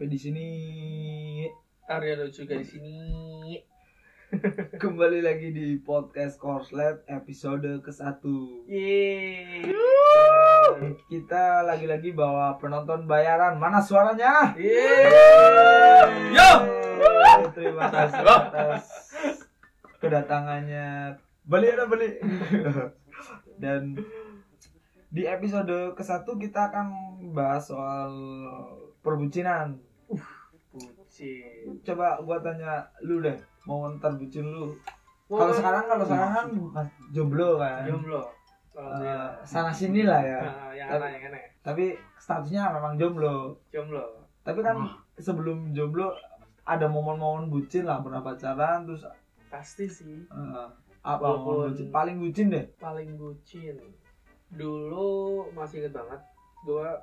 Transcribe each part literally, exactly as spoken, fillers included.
sampai di sini. Arya Lucio juga di sini. Kembali lagi di podcast Korslet episode ke satu. Yeay. Kita lagi-lagi bawa penonton bayaran. Mana suaranya? Yeay. Yo. Terima kasih atas kedatangannya. Beli ada beli. Dan di episode ke satu kita akan bahas soal perbucinan. Uh, bucin. Coba gua tanya lu deh, mau ntar bucin lu. Kalau sekarang kalau sekarang kan jomblo kan. Jomblo. Uh, ya. Sana sini lah ya. Nah, yang tapi, yang aneh. Tapi statusnya memang jomblo. Jomblo. Tapi kan hmm. sebelum jomblo ada momen-momen bucin lah, pernah pacaran terus pasti sih. Uh, apa momen bucin? Paling bucin deh. Paling bucin. Dulu masih inget banget, gua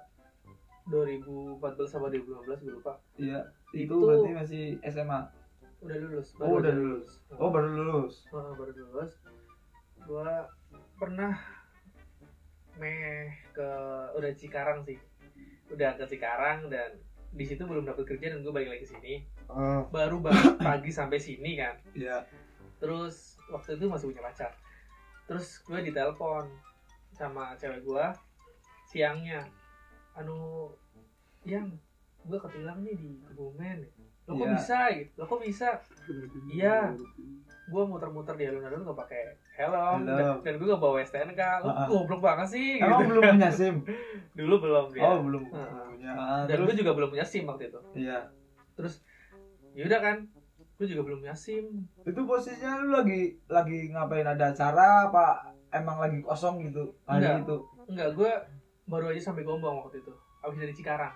dua ribu empat belas sama dua ribu enam belas gue lupa. Iya, itu, itu berarti masih S M A. Udah lulus. Baru oh, udah lulus. lulus. Oh, baru lulus. Nah, baru lulus. Gua pernah meh ke udah Cikarang sih. Udah ke Cikarang dan di situ belum dapat kerja dan gue balik lagi ke sini. Uh. Baru banget pagi sampai sini kan. Iya. Terus waktu itu masih punya pacar. Terus gue ditelepon sama cewek gua siangnya, anu yang gua ketilang nih di Kebumen, lo kok yeah. bisa gitu, lo kok bisa, iya, gua muter-muter di alun-alun nggak pakai helm, helm. Dan, dan gua nggak bawa S T N K, lo goblok banget sih, emang gitu. Belum punya SIM, dulu belum ya, oh belum, nah, punya, dan terus. Gua juga belum punya SIM waktu itu, iya, yeah. Terus yaudah kan, gua juga belum punya SIM, itu posisinya lu lagi lagi ngapain, ada acara apa? Emang lagi kosong gitu hari itu? Enggak, gue baru aja sampai Gombong waktu itu. Abis dari Cikarang.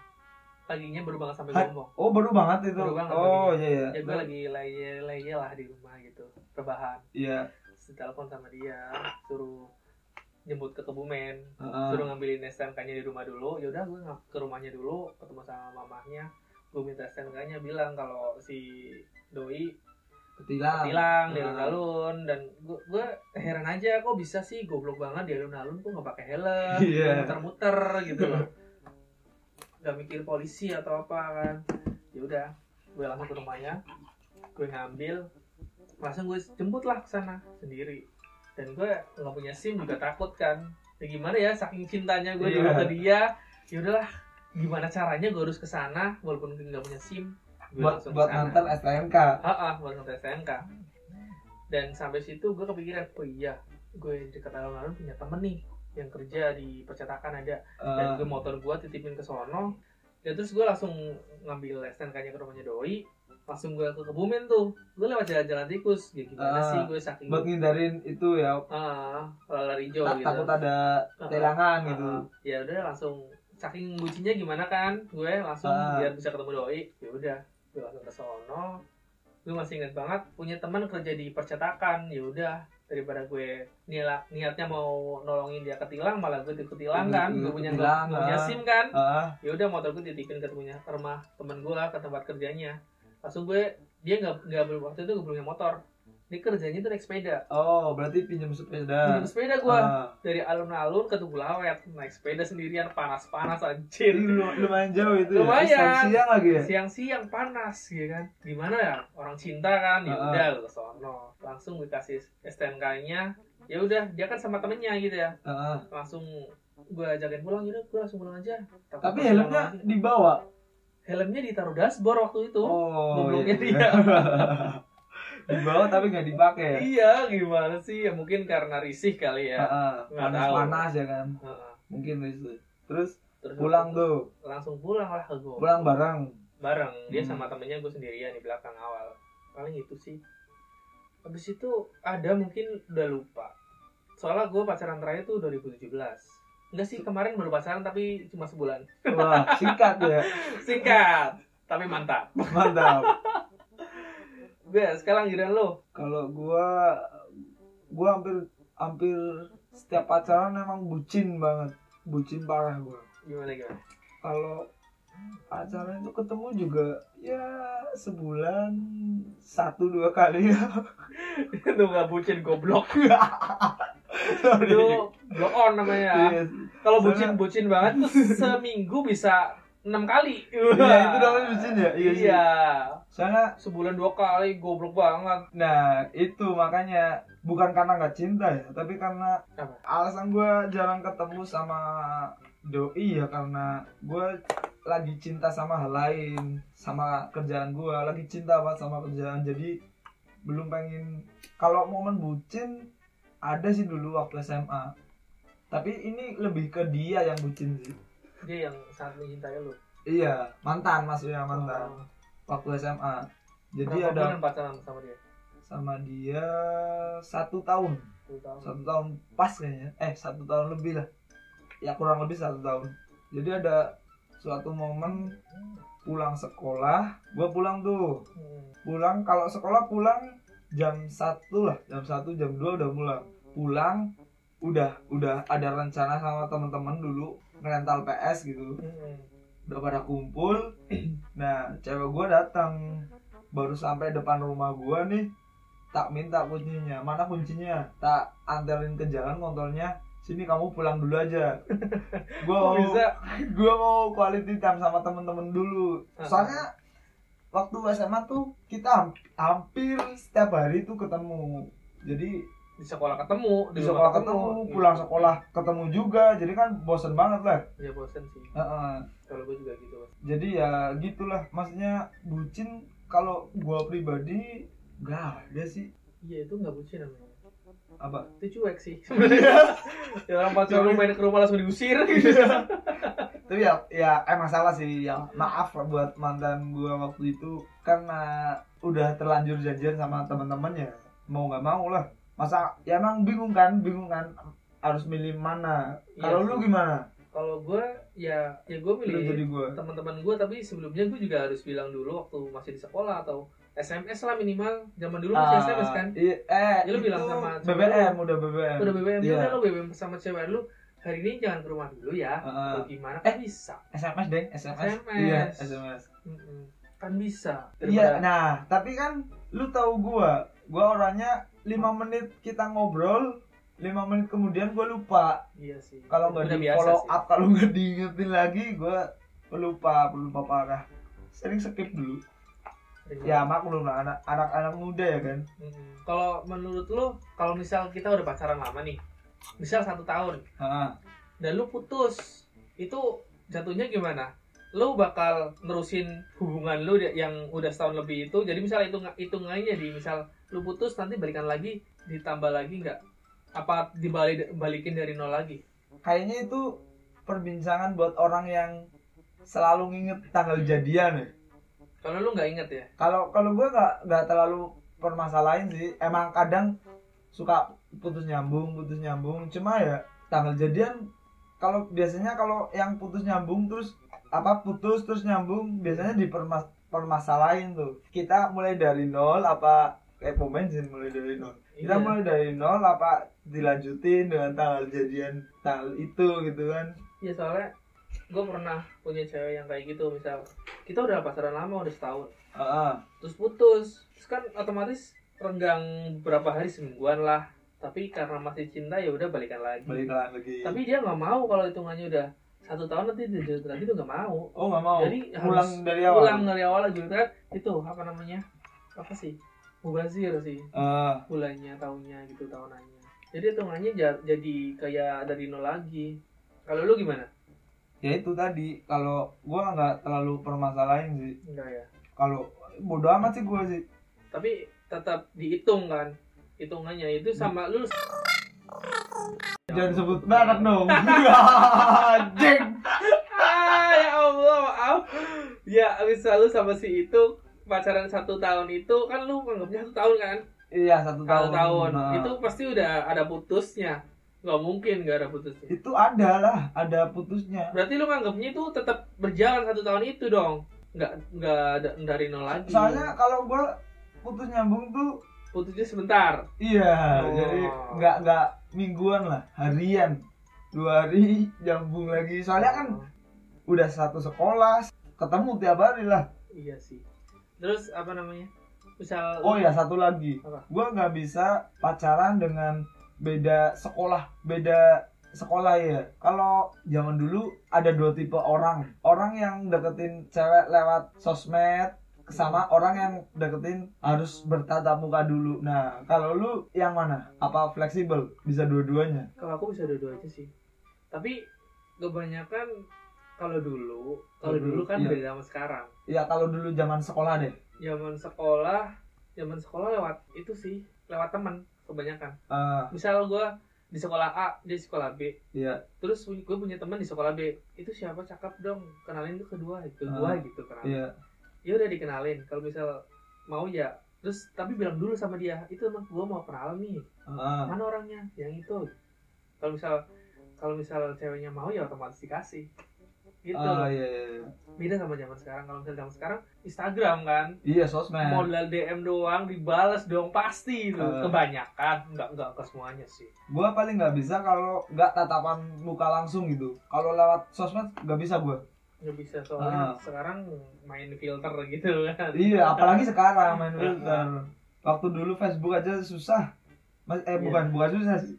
Paginya baru banget sampai Gombong. Oh, baru banget itu. Baru banget. Oh, iya iya. Ya gue lagi leye-leye lah di rumah gitu, rebahan. Iya. Terus telepon sama dia, suruh jemput ke Kebumen, uh-uh. suruh ngambilin S T N K-nya di rumah dulu. Ya udah gue ke rumahnya dulu, ketemu sama mamahnya. Gue minta S T N K-nya, bilang kalau si doi Ketilang, Ketilang di alun-alun, dan gue heran aja kok bisa sih goblok banget di alun-alun kok nggak pakai helm, yeah. muter-muter gitu loh, nggak mikir polisi atau apa kan? Ya udah, gue langsung ke rumahnya, gue ngambil, langsung gue jemput lah ke sana sendiri, dan gue nggak punya SIM juga takut kan? Ya gimana ya, saking cintanya gue yeah. sama dia, ya udahlah, gimana caranya gue harus ke sana walaupun nggak punya SIM. Buat, buat ngantar S T N K. Heeh, buat ngantar S T N K. Dan sampai situ gue kepikiran, oh iya, gue dekat alun-alun punya temen nih yang kerja di percetakan ada. Uh. Dan gue motor gue titipin ke sono. Dan terus gue langsung ngambil S T N K-nya ke rumahnya doi, langsung gue ke Kebumen tuh. Gue lewat jalan-jalan tikus, ya gimana uh, sih gue saking buat ngindarin itu ya. Heeh, uh, lari hijau gitu. Takut ada telangan uh, gitu. Uh, ya udah langsung saking bucinnya gimana kan? Gue langsung uh. biar bisa ketemu doi. Ya udah. Gue langsung ke sono, gue masih ingat banget punya teman kerja di percetakan. Ya udah, daripada gue niat niatnya mau nolongin dia ketilang malah gue diketilang kan, gue punya nggak punya SIM kan. Uh. Ya udah motor gue dititipin ke punya rumah teman gue ke tempat kerjanya. Langsung gue dia nggak nggak waktu itu gue belum punya motor, dia kerjanya tuh naik sepeda. Oh berarti pinjam sepeda? Pinjam sepeda gue uh. dari alun-alun ke Tugu Lawet naik sepeda sendirian, panas-panas anjir. Lumayan jauh itu. Lumayan. Ya? Siang-siang lagi ya? Siang-siang panas gitu kan. Gimana ya? Orang cinta kan. Ya udah uh-uh. ke sono. Langsung dikasih S T N K-nya. Ya udah, dia kan sama temennya gitu ya. Uh-uh. Langsung gue ajakin pulang, yaudah gue langsung pulang aja. Tapi, Tapi helmnya dibawa. Helmnya ditaruh dashboard waktu itu. Oh. Gobloknya iya. dia. Dibawa tapi nggak dipakai. Iya, gimana sih? Ya mungkin karena risih kali ya. Panas-panas ya kan. Ha-ha. Mungkin risih. Terus, Terus pulang tuh. Langsung pulang lah ke gue. Pulang bareng. Bareng. Dia hmm. sama temennya, gue sendirian di belakang awal. Paling itu sih. Habis itu ada mungkin udah lupa. Soalnya gue pacaran terakhir tuh dua ribu tujuh belas. Enggak sih, kemarin baru pacaran tapi cuma sebulan. Wah, singkat ya. Singkat. Tapi mantap. Mantap. Gue sekarang giliran lo. Kalau gua gua hampir hampir setiap pacaran emang bucin banget. Bucin parah gua. Gimana gimana? Kalau pacaran itu ketemu juga ya sebulan satu dua kali ya. Itu enggak bucin goblok. Itu blow on namanya. Yes. Kalau bucin-bucin banget tuh seminggu bisa enam kali. Iya, itu namanya mesin ya? Iya. Iya. Soalnya sebulan dua kali, goblok banget. Nah, itu makanya bukan karena nggak cinta ya, tapi karena apa? Alasan gue jarang ketemu sama doi ya karena gue lagi cinta sama hal lain, sama kerjaan gue, lagi cinta banget sama kerjaan. Jadi belum pengen. Kalau momen bucin ada sih dulu waktu S M A. Tapi ini lebih ke dia yang bucin sih. Dia yang sangat mencintai lu. Iya, mantan maksudnya mantan. Oh. Waktu S M A. Jadi berapa ada bulan pacaran sama dia? Sama dia satu tahun. Satu tahun. Satu tahun pas kayaknya. Eh, satu tahun lebih lah. Ya kurang lebih satu tahun. Jadi ada suatu momen pulang sekolah, gue pulang tuh. Pulang kalau sekolah pulang jam satu lah, jam satu jam dua udah pulang. Pulang udah udah ada rencana sama teman-teman dulu ngerental P S gitu, udah pada kumpul. Nah cewek gue datang baru sampai depan rumah gue nih, tak minta kuncinya, mana kuncinya, tak anterin ke jalan motornya, sini kamu pulang dulu aja. Gue mau bisa gue mau quality time sama temen-temen dulu. Soalnya waktu S M A tuh kita hampir setiap hari tuh ketemu, jadi di sekolah ketemu, di sekolah ketemu, ketemu pulang gitu. Sekolah ketemu juga, jadi kan bosen banget lah. Iya bosen sih. Uh-uh. Kalau gue juga gitu. Mas. Jadi ya gitulah, maksudnya bucin kalau gue pribadi nggak ada sih. Iya itu nggak bucin namanya. Apa? Itu cuek sih. Ya orang pacar lu main ke rumah langsung diusir. Tapi ya, ya emang salah sih. Ya maaf buat mantan gue waktu itu karena udah terlanjur janjian sama teman-temannya, mau nggak mau lah. Masa ya emang bingung kan, bingung kan harus milih mana. Kalau iya, lu gimana? Kalau gue ya ya gue milih teman-teman gue, tapi sebelumnya gue juga harus bilang dulu waktu masih di sekolah atau S M S lah minimal. Zaman dulu masih uh, S M S kan? Iya, eh, ya, lu bilang sama B B M lu, udah B B M. Udah B B M yeah. Udah lu B B M sama cewek lu. Hari ini jangan ke rumah dulu ya. Uh, gimana kan eh, bisa. S M S deh, S M S. S M S. Iya, S M S. Mm-mm. Kan bisa. Iya, nah, tapi kan lu tahu gue, gue orangnya lima menit kita ngobrol, lima menit kemudian gue lupa. Iya sih. Kalau nggak di follow up, kalau nggak diingetin lagi, gue pelupa, pelupa parah. Sering skip dulu. Ya, ya maklum lah anak, anak-anak muda ya kan. Hmm. Kalau menurut lu, kalau misal kita udah pacaran lama nih, misal satu tahun, ha. Dan lu putus, itu jatuhnya gimana? Lu bakal nerusin hubungan lu yang udah setahun lebih itu? Jadi misal itu hitungannya di misal lu putus nanti balikan lagi, ditambah lagi nggak? Apa dibalik balikin dari nol lagi? Kayaknya itu perbincangan buat orang yang selalu nginget tanggal jadian ya. Kalau lu nggak inget ya? Kalau kalau gue nggak nggak terlalu permasalahin sih. Emang kadang suka putus nyambung, putus nyambung. Cuma ya tanggal jadian kalau biasanya kalau yang putus nyambung terus apa putus terus nyambung biasanya dipermasalahin tuh. Kita mulai dari nol apa kayak pom bensin mulai dari nol. Kita iya. Mulai dari nol apa dilanjutin dengan tanggal jadian tanggal itu gitu kan. Iya soalnya gue pernah punya cewek yang kayak gitu, misal kita udah pacaran lama udah setahun. Uh-uh. Terus putus. Terus kan otomatis renggang berapa hari, semingguan lah. Tapi karena masih cinta ya udah balikan lagi. Balikan lagi. Tapi dia nggak mau kalau hitungannya udah satu tahun nanti jujur lagi tuh nggak mau. Oh nggak mau. Jadi pulang dari awal. Pulang dari awal lagi kan itu apa namanya apa sih mubazir sih uh. bulannya tahunnya gitu tahunannya. Jadi hitungannya j- jadi kayak dari nol lagi. Kalau lu gimana? Ya itu tadi kalau gua nggak terlalu permasalahin sih. Enggak ya. Kalau bodo amat sih gua sih. Tapi tetap dihitung kan hitungannya itu sama lu. Jangan sebut merek dong. Anjing. Ah, ya Allah, maaf. Ya, abis selalu sama si itu pacaran satu tahun itu kan lu anggapnya satu tahun kan? Iya, satu tahun. Satu tahun. Nah. Itu pasti udah ada putusnya. Enggak mungkin enggak ada putusnya. Itu ada lah, ada putusnya. Berarti lu anggapnya itu tetap berjalan satu tahun itu dong. Enggak enggak ada dari nol lagi. Soalnya kalau gua putus nyambung tuh putusnya sebentar. Iya, oh. Jadi enggak enggak mingguan lah, harian, dua hari nyambung lagi. Soalnya kan udah satu sekolah, ketemu tiap hari lah. Iya sih. Terus apa namanya? Misal oh ya satu lagi, apa? Gua nggak bisa pacaran dengan beda sekolah, beda sekolah ya. Kalau zaman dulu ada dua tipe orang. Orang yang deketin cewek lewat sosmed, sama orang yang deketin harus bertatap muka dulu. Nah, kalau lu yang mana? Apa fleksibel? Bisa dua-duanya? Kalau aku bisa dua-duanya sih. Tapi kebanyakan kalau dulu, kalau dulu, dulu kan iya. Beda sama sekarang. Iya, kalau dulu zaman sekolah deh. Zaman sekolah, zaman sekolah lewat itu sih, lewat teman kebanyakan. Uh. Misal gua di sekolah A, dia di sekolah B. Iya. Terus gue punya teman di sekolah B. Itu siapa cakep dong? Kenalin tuh kedua, itu gua gitu kenal. Iya. Ya udah dikenalin. Kalau misal mau ya, terus tapi bilang dulu sama dia. Itu emang gua mau kenalan nih. Uh. Mana orangnya? Yang itu. Kalau misal kalau misal ceweknya mau ya otomatis dikasih. Gitu. Uh, iya, iya, iya. Beda sama zaman sekarang. Kalau misal zaman sekarang Instagram kan. Iya, sosmed. Modal D M doang dibales dong pasti itu. Uh, Kebanyakan, enggak enggak ke semuanya sih. Gua paling enggak bisa kalau enggak tatapan muka langsung gitu. Kalau lewat sosmed enggak bisa gua. Enggak bisa soalnya uh. sekarang main filter gitu kan. Iya, apalagi sekarang main filter. Waktu dulu Facebook aja susah. Mas, eh yeah. bukan bukan susah sih.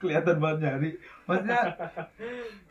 Kelihatan banget nyari. Maksudnya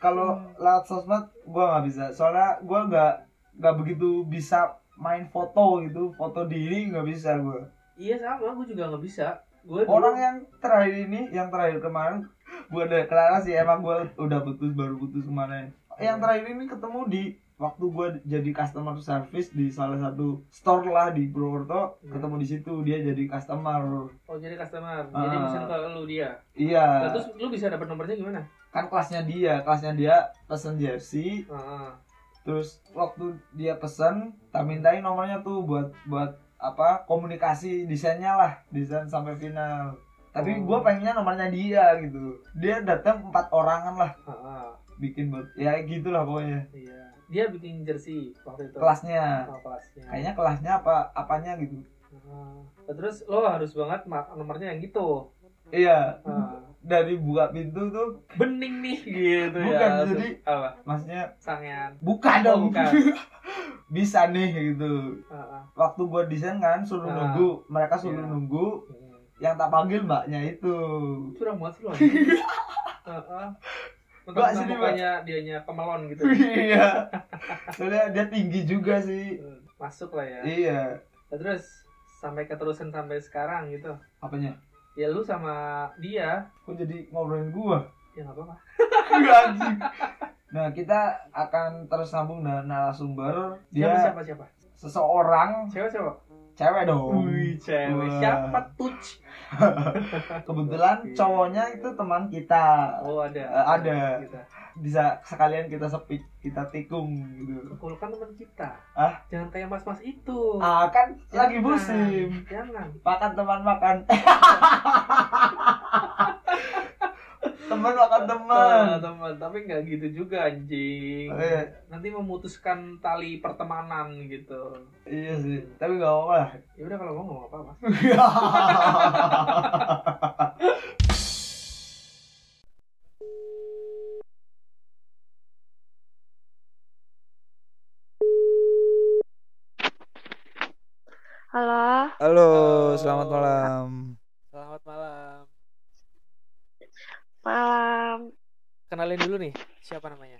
kalau lewat sosmed gua nggak bisa. Soalnya gua nggak nggak begitu bisa main foto gitu, foto diri nggak bisa gua. Iya sama, gua juga nggak bisa. Gua orang dulu... yang terakhir ini, yang terakhir kemarin gua udah kelar sih. Emang gua udah putus, baru putus kemarin. Yang terakhir ini ketemu di waktu gua jadi customer service di salah satu store lah di Purwokerto, yeah. Ketemu di situ dia jadi customer. Oh, jadi customer. Jadi uh, pesan ke lu dia. Iya. Terus lu bisa dapat nomornya gimana? Kan kelasnya dia, kelasnya dia pesan jersey. Uh-huh. Terus waktu dia pesan, tak mintain nomornya tuh buat buat apa? Komunikasi desainnya lah, desain sampai final. Tapi oh. gua pengennya nomornya dia gitu. Dia datang empat orangan lah. Uh-huh. Bikin buat ya gitulah pokoknya. Iya. Dia bikin jersey waktu itu. Kelasnya. Oh, kelasnya. Kayaknya kelasnya apa apanya gitu. Nah, terus lo harus banget nomornya yang gitu. Iya. Nah. Dari buka pintu tuh bening nih gitu. Bukan ya. Jadi apa? Maksudnya sangean. Bukan dong. Bukan. Bisa nih gitu. Nah. Waktu buat desain kan suruh nah. nunggu, mereka suruh yeah. nunggu. Yeah. Yang tak panggil mbaknya itu. Curang banget lo. Heeh. Mbak sini banyak dianya kemelon gitu. Iya. Soalnya dia tinggi juga sih. Masuk lah ya. Iya. Terus sampai keterusan sampai sekarang gitu. Apanya? Ya lu sama dia. Kok jadi ngobrolin gua? Ya nggak apa-apa. Nah kita akan terus sambung dengan narasumber. Dia siapa siapa? Seseorang. Siapa siapa? Cewek dong. Wih, cewek. Wah. Siapa tuh? Kebetulan cowoknya itu teman kita. Oh, ada. Uh, ada. Kita. Bisa sekalian kita sepik, kita tikung gitu. Kalau kan teman kita. Ah, jangan kayak mas-mas itu. Ah, kan jangan. Lagi musim. Jangan. Makan teman makan. Teman makan teman. Teman, tapi enggak gitu juga anjing. Oh, iya. Nanti memutuskan tali pertemanan gitu. Iya sih, tapi enggak apa-apa lah. Ya udah kalau mau enggak apa-apa. Halo. Halo, selamat malam. Selamat malam. Malam. Kenalin dulu nih, siapa namanya?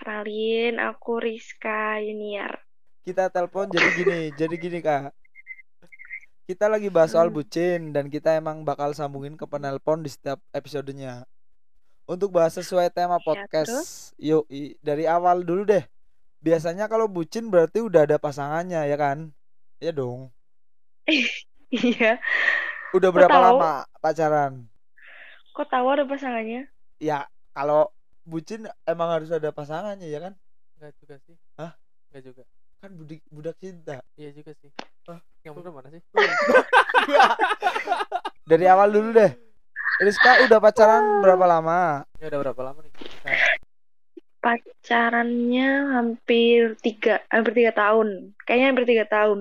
Kenalin, aku Rizka Yuniar. Kita telepon jadi gini, jadi gini kak. Kita lagi bahas soal bucin dan kita emang bakal sambungin ke penelpon di setiap episodenya. Untuk bahas sesuai tema podcast. Ya, yuk, dari awal dulu deh. Biasanya kalau bucin berarti udah ada pasangannya ya kan? Ya dong. Iya. Udah berapa lama pacaran? Kok tahu ada pasangannya? Ya, kalau bucin emang harus ada pasangannya ya kan? Enggak juga sih. Hah? Enggak juga. Kan budik, budak cinta. Iya juga sih. Hah? Yang bener mana sih? Dari awal dulu deh. Rizka udah pacaran berapa lama? Ya udah berapa lama nih? Pacaran. Pacarannya hampir tiga, hampir tiga tahun. Kayaknya hampir tiga tahun.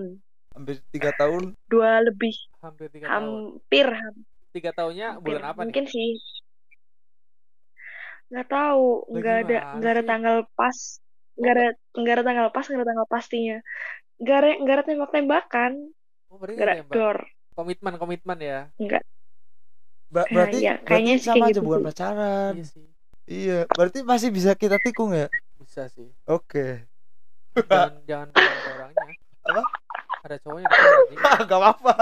Hampir tiga tahun? Dua lebih. Hampir tiga tahun. Hampir. Tiga tahunnya bulan apa mungkin nih? Mungkin sih nggak tahu, nggak ada nggak ada tanggal pas, nggak ada nggak ada tanggal pas, nggak ada tanggal pastinya, nggak ada nggak ada tembak tembakan, nggak ada door. Komitmen komitmen ya? Nggak Ba- berarti ya, kayaknya berarti sama aja gitu, bukan pacaran. Iya sih. Iya, berarti masih bisa kita tikung ya? Bisa sih. Oke. Okay. Dan jangan ada orangnya. Apa? Ada cowoknya di sini. Enggak apa-apa.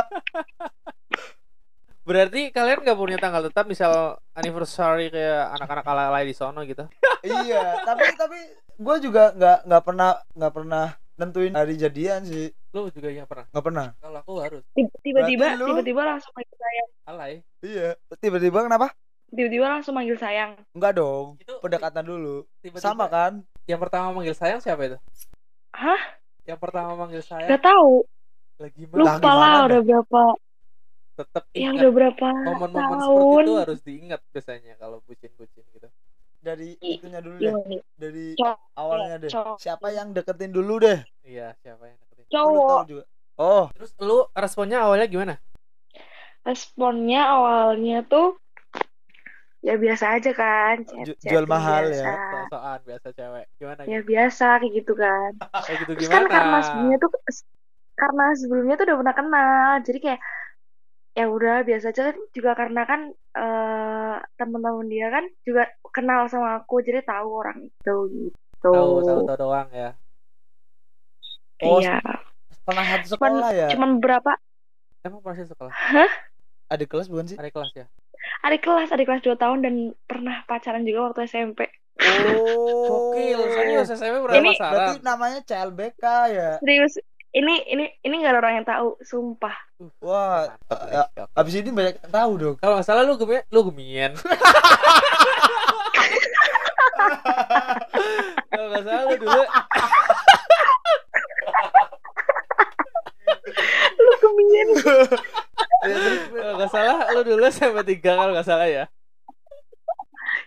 Berarti kalian enggak punya tanggal tetap, misal anniversary kayak anak-anak ala-ala di sono gitu. Iya, tapi tapi gue juga enggak enggak pernah enggak pernah nentuin hari jadian sih. Lu juga nggak pernah? Nggak pernah. Kalau aku harus. Tiba-tiba, lu... tiba-tiba langsung manggil sayang. Alay. Iya. Tiba-tiba kenapa? Tiba-tiba langsung manggil sayang. Enggak dong. Itu... pendekatan dulu. Tiba-tiba. Sama kan? Yang pertama manggil sayang siapa itu? Hah? Yang pertama manggil sayang? Gak tahu. Lagi lupa lah udah berapa. Tetap ingat. Ya udah berapa momen-momen tahun. Seperti itu harus diingat biasanya kalau bucin-bucin gitu. Dari itunya dulu deh. Dari Cok. Awalnya deh. Cok. Siapa yang deketin dulu deh? Iya, siapa yang deketin? Cowok. Oh, terus lu responnya awalnya gimana? Responnya awalnya tuh ya biasa aja kan, chat, jual chat, mahal biasa. Ya, soal-soal biasa cewek. Gimana? Ya gitu? Biasa kayak gitu kan. Kayak gitu gimana? Kan karena sebelumnya tuh karena sebelumnya tuh udah pernah kenal, jadi kayak ya udah biasa aja kan, juga karena kan uh, teman-teman dia kan juga kenal sama aku, jadi tahu orang itu gitu. Tahu, tahu doang ya. Oh, iya. Setengah satu sekolah cuman, ya? Cuman berapa? Emang pasti sekolah? Hah? Ada kelas bukan sih? Ada kelas ya? Ada kelas, ada kelas dua tahun dan pernah pacaran juga waktu S M P. Oh, gokil. Serius S M P pernah ini, pacaran? Berarti namanya C L B K ya? Serius, ini ini ini gak ada orang yang tahu, sumpah. Wah, uh, abis ini banyak yang tahu dong. Kalau gak salah lu gemien, lu gemien. Kalau gak salah lu dulu. Lu gemien. Kalau nggak salah lu dulu sampai tiga kalau nggak salah ya.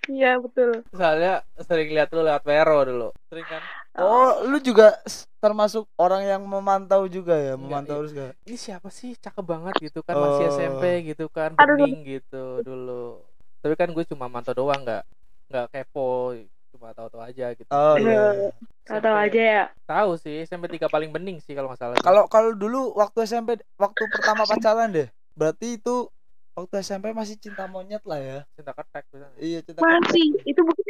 Iya betul. Soalnya sering lihat lu lewat Vero dulu. Sering kan? Oh, lu juga termasuk orang yang memantau juga ya, memantau terus enggak? Ini siapa sih cakep banget gitu kan, masih oh. S M P gitu kan, bening gitu dulu. Tapi kan gue cuma mantau doang, nggak nggak kepo, cuma tahu-tahu aja gitu. Oh iya. Tahu-tahu aja ya. Tahu sih, S M P tiga paling bening sih kalau nggak salah. Kalau kalau dulu waktu S M P, waktu pertama pacaran deh. Berarti itu waktu S M P masih cinta monyet lah ya. Cinta ketek misalnya. Iya, cinta ketek. Masih, itu bukan.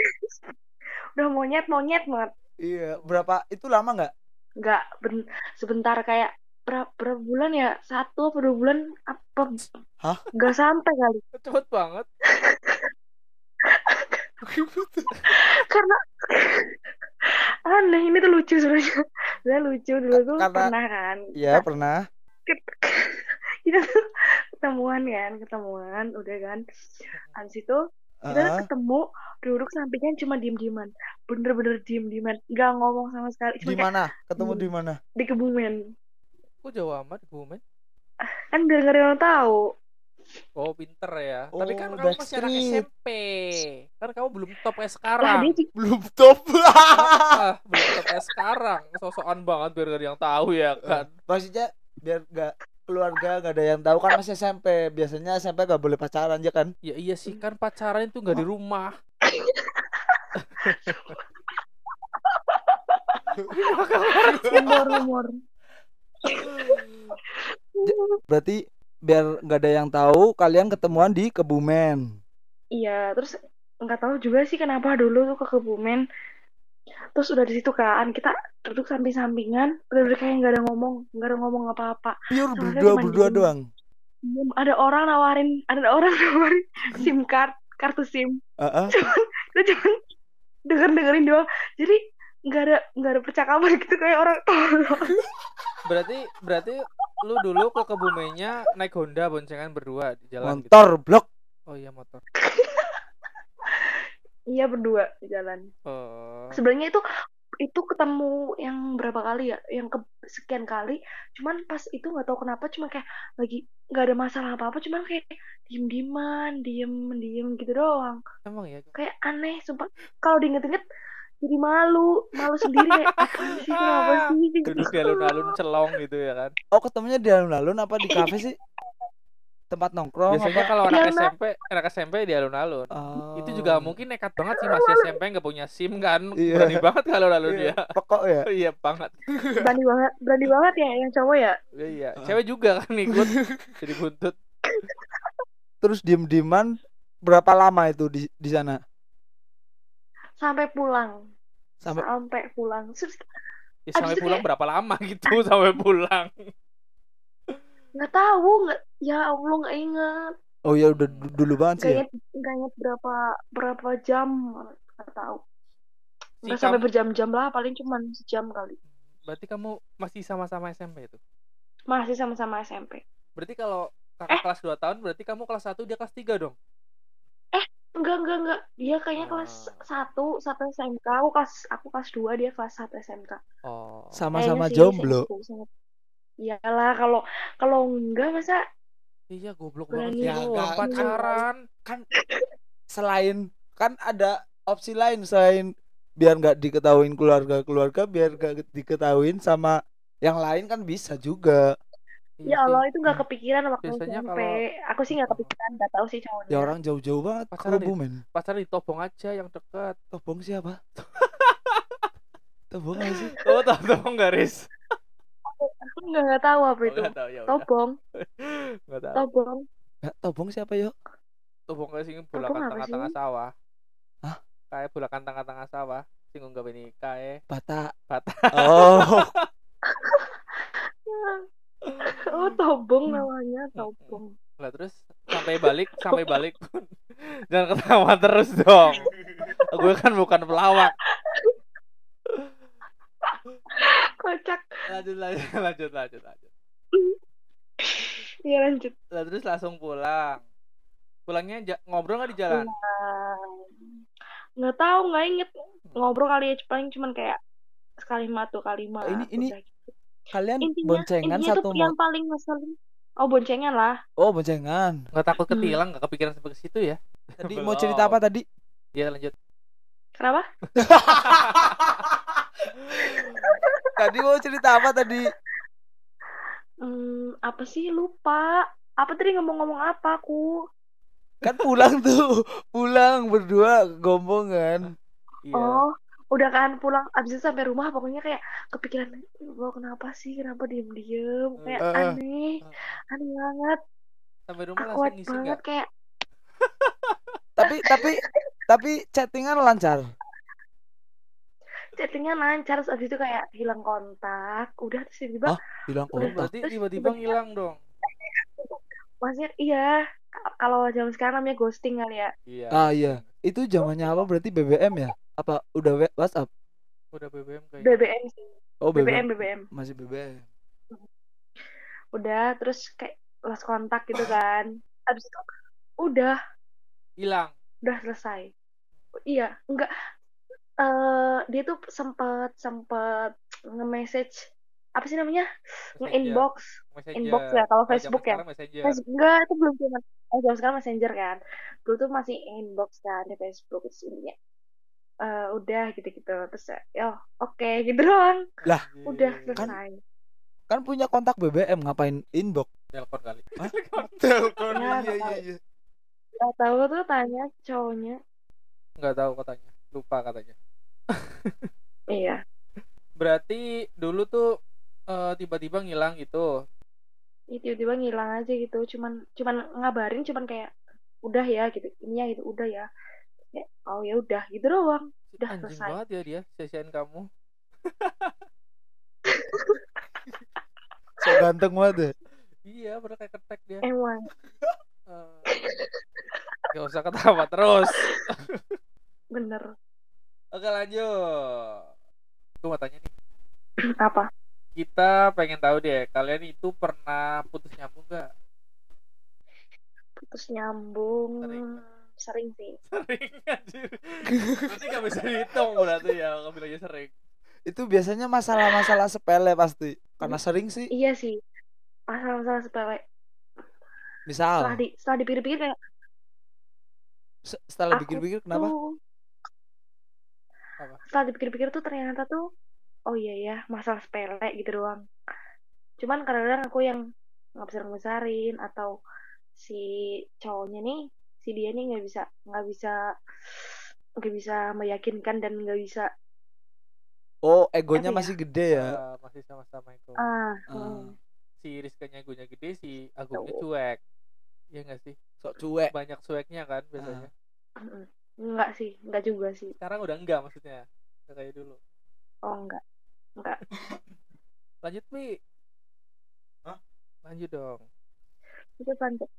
Udah monyet-monyet banget. Iya, berapa? Itu lama enggak? Enggak, ben- sebentar kayak berapa ber- bulan ya? Satu atau dua bulan apa? Hah? Enggak sampai kali. Cepet banget. Karena aneh, ini tuh lucu sebenarnya. Udah lucu dulu tuh Karena... pernah kan? Iya, pernah. Kita tuh ketemuan kan, ketemuan udah kan, abis itu kita uh-huh. ketemu, duduk sampingnya cuma diem-dieman, bener-bener diem-dieman, nggak ngomong sama sekali. Di mana? Ketemu di mana? Di Kebumen. Kok jauh amat Kebumen? Kan biar nggak ada yang tahu. Oh pinter ya. Oh, tapi kan kamu masih anak S M P, kan kamu belum top kayak sekarang. Nah, dia... belum top. ah, belum top kayak sekarang. Sosokan banget biar nggak ada yang tahu ya kan. Uh, maksudnya biar nggak keluarga gak ada yang tahu kan, masih S M P. Biasanya S M P gak boleh pacaran ya kan? Ya iya sih, kan pacaran itu gak oh. di rumah. Rumor-rumor. Berarti biar gak ada yang tahu kalian ketemuan di Kebumen. Iya, terus gak tahu juga sih kenapa dulu tuh ke Kebumen. Terus udah di situ kan kita duduk samping-sampingan, udah kayak nggak ada ngomong, nggak ada ngomong apa-apa. Pure berdua berdua doang. Ada orang nawarin, ada orang nawarin SIM card, kartu SIM. Uh-uh. Cuman, kita cuman denger-dengerin doang. Jadi nggak ada nggak ada percakapan gitu kayak orang. berarti berarti lu dulu ke Kebumennya naik Honda boncengan berdua di jalan. Motor gitu. Blok. Oh iya motor. Iya berdua di jalan. Oh. Sebenarnya itu itu ketemu yang berapa kali ya, yang ke, sekian kali. Cuman pas itu nggak tahu kenapa, cuma kayak lagi nggak ada masalah apa apa, cuman kayak diem dieman, diem diem gitu doang. Emang ya? Kayak aneh, sumpah. Kalau diinget-inget jadi malu, malu sendiri. Kayak, apa sih, kenapa sih? Duduk di alun-alun celong gitu ya kan? Oh ketemunya di alun-alun apa di kafe sih? Tempat nongkrong. Biasanya kalau anak S M P, anak S M P di alun-alun. Oh. Itu juga mungkin nekat banget sih, masih S M P nggak punya SIM kan, yeah. berani banget kalau alun-alun yeah. dia. Pekok ya. Iya banget. Berani banget, berani banget ya yang cowok ya. Iya, yeah, yeah. cewek juga kan ikut jadi buntut. terus diem-dieman berapa lama itu di di sana? Sampai pulang. Sampai, sampai pulang. Ya, sampai pulang kayak... berapa lama gitu sampai pulang? Nggak tahu, nggak. Ya Allah, nggak ingat. Oh ya udah dulu banget sih. Nggak ya? Ingat berapa berapa jam, nggak tahu. Nggak si sampai kamu... berjam-jam lah, paling cuma sejam kali. Berarti kamu masih sama-sama S M P itu? Masih sama-sama S M P. Berarti kalau kakak eh. kelas dua tahun, berarti kamu kelas satu, dia kelas tiga dong? Eh, enggak, enggak, enggak. Dia kayaknya kelas satu, satu S M K. Aku kelas, aku kelas dua, dia kelas satu S M K. Oh. Sama-sama jomblo. Iyalah, kalau kalau enggak masa... Iya, goblok banget. Ya, enggak pacaran. Kan selain, kan ada opsi lain selain... biar nggak diketahuin keluarga-keluarga, biar nggak diketahuin sama yang lain kan bisa juga. Ya Allah, itu nggak kepikiran waktu S M P. Kalau... aku sih nggak kepikiran, nggak tahu sih cowoknya. Ya orang jauh-jauh banget. Pacaran di, pacaran di Tobong aja yang dekat. Tobong siapa? Tobong nggak sih? Oh, Tobong garis. Aku, aku nggak nggak tahu apa itu. Oh, tahu, ya Tobong. Nggak tahu. Tobong. Ya, Tobong siapa yuk? Tobong kayak sing bulakan tengah-tengah sawah. Hah? Kayak bulakan tengah-tengah sawah, singgung gak bini kayak bata, bata. Oh, oh Tobong namanya, Tobong. Lah terus sampai balik, sampai balik pun jangan ketawa terus dong. Gue kan bukan pelawak. Kocak. Lanjut, lanjut, lanjut, lanjut, lanjut. Iya lanjut. Lah terus langsung pulang. Pulangnya j- ngobrol nggak di jalan? Pulang. Nggak tahu, nggak inget. Ngobrol kali ya, paling cuman kayak sekalimat tuh kalimat. Ini ini gitu. Kalian intinya, boncengan intinya satu yang ma- paling ngeselin. Oh, boncengan lah. Oh, boncengan. Nggak takut ketilang, nggak hmm. kepikiran sampai ke situ ya. Tadi belum. Mau cerita apa tadi? Ya lanjut. Kenapa? Tadi mau cerita apa tadi? Hmm, apa sih lupa? Apa tadi ngomong-ngomong apa aku? Kan pulang tuh, pulang berdua gombongan. Oh, yeah. Udah kan pulang, abis itu sampai rumah pokoknya kayak kepikiran, wah kenapa sih, kenapa diem-diem, kayak uh, aneh, uh. aneh banget. Sampai rumah aku langsung ngisi banget gak? Kayak. tapi tapi tapi chattingan lancar. Chattingan lancar, terus abis itu kayak hilang kontak, udah terus tiba-tiba. Ah, hilang kontak. Berarti tiba-tiba hilang dong. Maksudnya iya. Kalau zaman sekarang namanya ghosting kali ya. Iya. Ah iya. Itu zamannya apa berarti B B M ya? Apa udah WhatsApp? Udah B B M kayaknya. B B M sih. Oh, B B M. B B M. Masih B B M. Udah terus kayak lost kontak gitu kan. Habis itu udah hilang. Udah selesai. Iya, enggak uh, dia tuh sempet sempet nge-message apa sih namanya? Nge-inbox. Messenger. Inbox ya, kalau Facebook ya. Facebook enggak, itu belum cuman. Eh, zaman sekarang Messenger kan. Dulu tuh masih inbox kan di Facebook sini ya. Uh, udah gitu-gitu. Terus ya, oh, oke, okay, gitu doang. Lah, udah selesai. Kan, kan punya kontak B B M ngapain inbox? Telepon kali. Hah? Telepon. Iya, iya, iya. Enggak tahu tuh tanya cowoknya. Enggak tahu katanya. Lupa katanya. Iya. Berarti dulu tuh uh, tiba-tiba ngilang gitu. Iya, tiba-tiba ngilang aja gitu, cuman cuman ngabarin, cuman kayak udah ya gitu, ininya gitu, udah ya, kayak, oh ya udah gitu doang, udah anjing selesai. Anjing banget ya dia, sia-siain kamu. So ganteng banget. Ya? Iya, bener kayak ketek dia. Emang. uh, gak usah ketawa terus. Bener. Oke lanjut. Gue mau tanya nih. Apa? Kita pengen tahu deh, kalian itu pernah putus nyambung nggak? Putus nyambung sering, sering sih. Sering anjir. Berarti nggak bisa dihitung berarti ya, nggak bilangnya sering. Itu biasanya masalah-masalah sepele pasti. Karena sering sih. Iya sih, masalah-masalah sepele. Misal. Setelah, di, setelah dipikir-pikir kayak. Setelah dipikir-pikir kenapa? Tuh, setelah dipikir-pikir tuh ternyata tuh. Oh iya ya, masalah sepele gitu doang. Cuman kadang-kadang aku yang nggak bisa ngebesarin atau si cowoknya nih, si dia nih nggak bisa, nggak bisa, nggak bisa meyakinkan dan nggak bisa. Oh, egonya masih ya? Gede ya? Uh, masih sama-sama ego. Ah, uh. Si Rizkanya egonya gede, si Agungnya cuek. Iya nggak sih? sok cuek, banyak cueknya kan biasanya. Uh. Enggak sih, enggak juga sih. Sekarang udah enggak maksudnya, enggak kayak dulu. Oh enggak, enggak. Lanjut Mi. Hah? Lanjut dong. Itu pantek.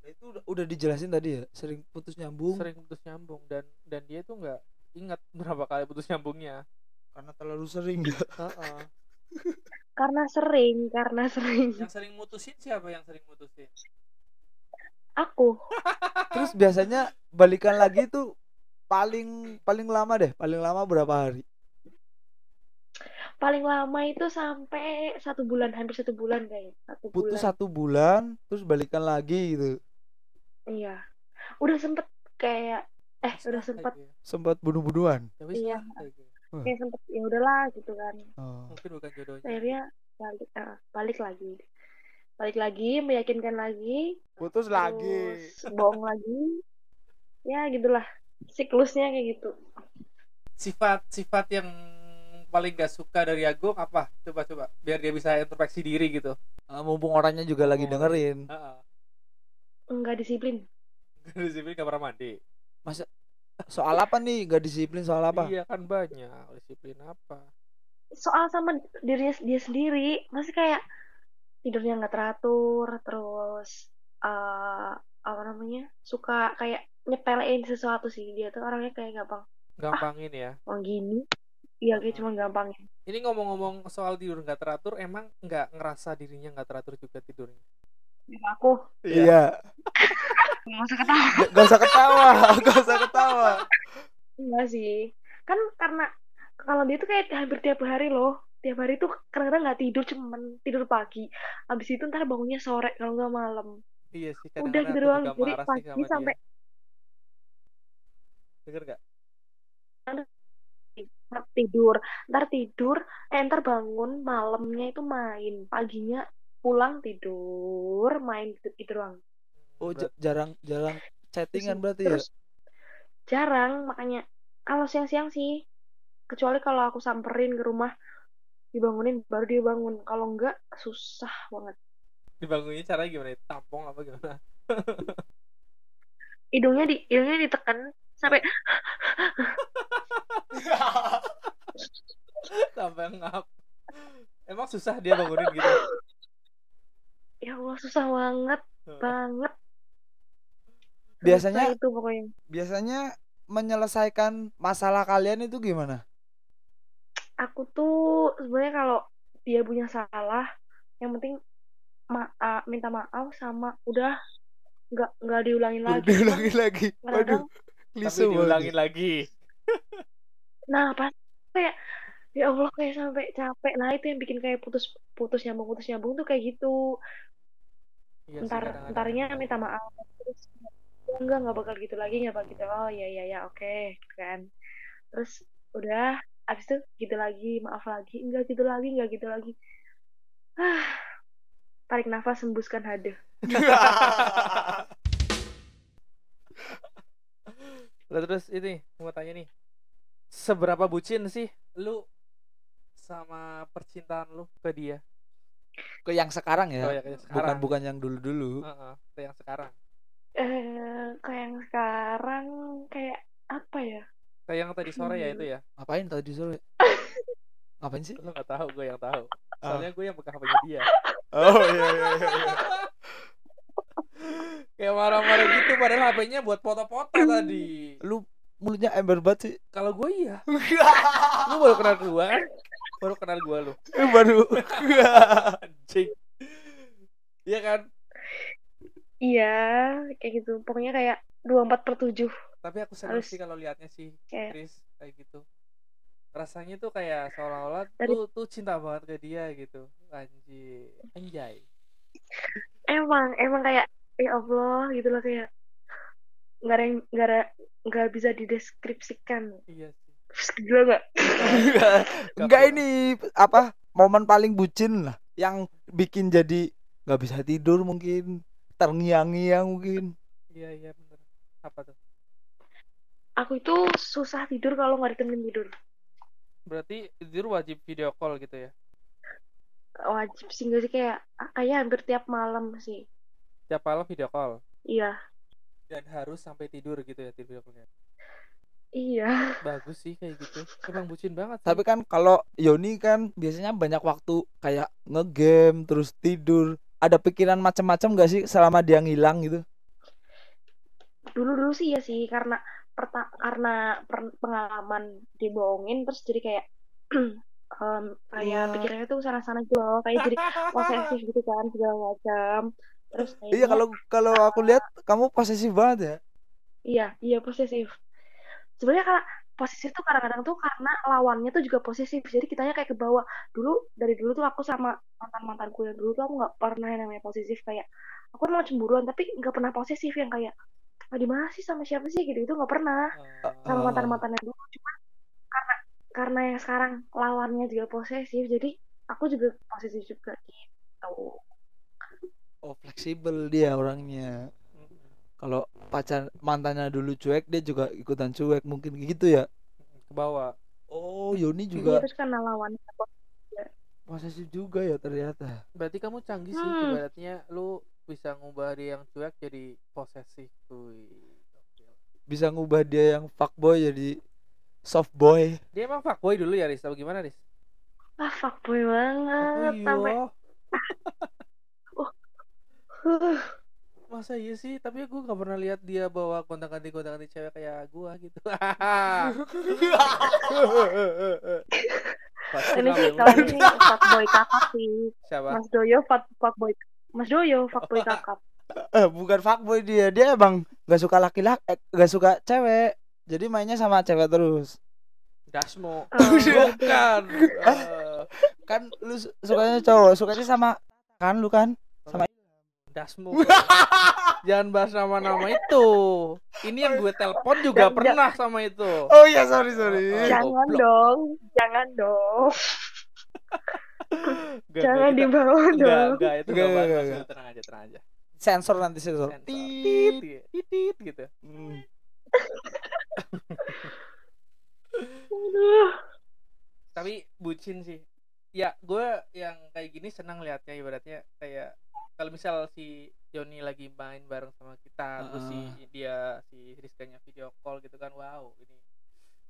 Nah, itu udah, udah dijelasin tadi ya, sering putus nyambung. Sering putus nyambung dan dan dia itu enggak ingat berapa kali putus nyambungnya. Karena terlalu sering. Heeh. Karena sering, karena sering. Yang sering mutusin siapa yang sering mutusin? Aku. Terus biasanya balikan lagi tuh paling paling lama deh, paling lama berapa hari? Paling lama itu sampai satu bulan, hampir satu bulan kayaknya. Satu Putus bulan. satu bulan, terus balikan lagi gitu. Iya, udah sempet kayak eh udah sempet. Sempat bunuh-bunuhan. Iya. Huh. Kayak sempet ya udahlah gitu kan. Oh. Mungkin bukan jodohnya. Akhirnya balik, uh, balik lagi, balik lagi, meyakinkan lagi. Putus terus lagi. Bohong lagi. Ya gitulah, siklusnya kayak gitu. Sifat-sifat yang paling gak suka dari Agung apa? Coba-coba biar dia bisa introspeksi diri gitu. Uh, mumpung orangnya juga oh. lagi dengerin. Uh-uh. Enggak disiplin. Enggak disiplin gak pernah mandi. Masa soal apa nih? Enggak disiplin soal apa? Iya kan banyak. Disiplin apa? Soal sama diri dia sendiri. Masih kayak tidurnya enggak teratur, terus uh, apa namanya? Suka kayak nyepelein sesuatu sih, dia tuh orangnya kayak gampang. Gampangin ah, ya. Oh gini. Iya, kayak cuma gampangnya. Ini ngomong-ngomong soal tidur nggak teratur, emang nggak ngerasa dirinya nggak teratur juga tidurnya? Sama aku. Iya. Nggak usah ketawa. Nggak usah ketawa. Nggak usah ketawa. Enggak sih. Kan karena kalau dia tuh kayak hampir tiap hari loh. Tiap hari tuh kadang-kadang nggak tidur, cuman tidur pagi. Abis itu ntar bangunnya sore kalau nggak malam. Iya sih. Udah gitu doang. Jadi pagi sampai. Dengar nggak? Ntar tidur, ntar tidur, eh ntar bangun malamnya itu main, paginya pulang tidur, main gitu gitu doang. Oh j- jarang, jarang chattingan berarti terus, ya? Jarang, makanya kalau siang-siang sih, kecuali kalau aku samperin ke rumah, dibangunin baru dia bangun, kalau enggak susah banget. Dibangunnya caranya gimana? Tampong apa gimana? hidungnya di, hidungnya ditekan sampai. Sampai ngap. Emang susah dia bangunin gitu? Ya Allah, susah banget banget. Biasanya susah itu pokoknya. Biasanya menyelesaikan masalah kalian itu gimana? Aku tuh sebenarnya kalau dia punya salah, yang penting ma- uh, minta maaf sama udah nggak nggak diulangin lagi. Diulangin lagi. Waduh. Klise diulangin lagi. Nah pas kayak ya Allah kayak sampai capek, nah itu yang bikin kayak putus putus nyambung putus nyambung tuh kayak gitu. Ya, ntar ntarnya minta maaf terus enggak nggak bakal gitu lagi, nggak bakal gitu. Oh ya ya ya oke okay. Kan terus udah abis itu gitu lagi, maaf lagi, enggak gitu lagi, enggak gitu lagi. Ah, tarik nafas, sembuskan hadah. Terus ini mau tanya nih, seberapa bucin sih lu sama percintaan lu ke dia? Ke yang sekarang ya? Oh, ya, ke yang sekarang. Bukan bukan yang dulu-dulu. Uh-uh, ke yang sekarang. Eh, ke yang sekarang kayak apa ya? Kayak yang tadi sore hmm. ya itu ya. Ngapain tadi sore? Ngapain sih? Lu enggak tahu, gue yang tahu. Soalnya uh. gue yang pegang H P-nya dia. Oh iya iya iya. Kayak marah-marah gitu padahal H P-nya buat foto-foto tadi. Lu mulutnya ember banget sih. Kalau gue iya. Lu baru kenal gue kan? Baru kenal gue lu. Baru. Anjing. Iya kan? Iya, kayak gitu. Pokoknya kayak dua puluh empat per tujuh. Tapi aku seneng sih kalau liatnya sih, kayak Chris, kayak gitu. Rasanya tuh kayak seolah-olah tuh, tuh cinta banget ke dia gitu. Anjing. Anjay. Emang, emang kayak ya Allah gitu loh, kayak nggak ada nggak ada nggak bisa dideskripsikan. Iya sih. Gila nggak? Nggak ini apa momen paling bucin lah yang bikin jadi nggak bisa tidur mungkin, terngiang-ngiang mungkin. Iya iya benar. Apa tuh? Aku itu susah tidur kalau nggak ditemenin tidur. Berarti tidur wajib video call gitu ya? Wajib sih, nggak sih, kayak kayak hampir tiap malam sih. Tiap malam video call? Iya. Dan harus sampai tidur gitu ya tidur video call-nya? Iya. Bagus sih kayak gitu. Emang bucin banget sih. Tapi kan kalau Yoni kan biasanya banyak waktu kayak nge-game terus tidur. Ada pikiran macam-macam gak sih selama dia ngilang gitu? Dulu-dulu sih ya sih karena perta- karena per- pengalaman dibohongin terus jadi kayak um, kayak yeah. pikirannya tuh sana-sana gitu loh, kayak jadi posesif gitu kan segala macam. Terus iya kalau kalau aku lihat uh, kamu posesif banget ya. Iya, iya posesif. Sebenarnya karena posesif tuh kadang-kadang tuh karena lawannya tuh juga posesif. Jadi kitanya kayak ke bawah. Dulu dari dulu tuh aku sama mantan-mantanku yang dulu tuh aku enggak pernah yang namanya posesif, kayak aku emang cemburuan tapi enggak pernah posesif yang kayak ah, di mana sih sama siapa sih gitu. Itu enggak pernah. Sama mantan-mantan yang dulu cuma karena karena yang sekarang lawannya juga posesif. Jadi aku juga posesif juga gitu. Oh, fleksibel dia orangnya. Kalau pacar mantannya dulu cuek, dia juga ikutan cuek, mungkin gitu ya? Ke bawah. Oh, Yoni juga. Iya, terus karena lawan posesif juga ya ternyata. Berarti kamu canggih hmm. sih, ibaratnya lu bisa ngubah dia yang cuek jadi posesif. Ui. Bisa ngubah dia yang fuckboy jadi soft boy. Dia emang fuckboy dulu ya, Riz? Atau gimana, Riz? Ah, fuckboy banget. Oh, sampai Uh. masa iya sih, tapi aku gak pernah lihat dia bawa kontak-kontak-kontak cewek kayak gua gitu. Ini sih kalau ini fuckboy kakak sih. Siapa? Mas Doyo fuckboy. Mas Doyo fuckboy kakak. Eh bukan fuckboy dia, dia emang gak suka laki-laki, eh, gak suka cewek. Jadi mainnya sama cewek terus. Dasmo. Oh, bukan. uh. Kan lu sukanya cowok, sukanya sama kan lu kan? Dasmu. Jangan bahas nama-nama itu. Ini yang gue telepon juga jangan, pernah jangan. Sama itu. Oh iya, sorry sorry. Oh, jangan goblok. dong, jangan dong. Gak, jangan dibawa dong. Enggak, itu enggak apa-apa. Tenang aja, tenang aja. Sensor nanti sensor. sensor. Titit, titit gitu. Hmm. Tapi bucin sih. Ya, gue yang kayak gini senang liatnya, ibaratnya kayak kalau misal si Yoni lagi main bareng sama kita, uh. terus si dia si Rizkanya video call gitu kan, wow ini.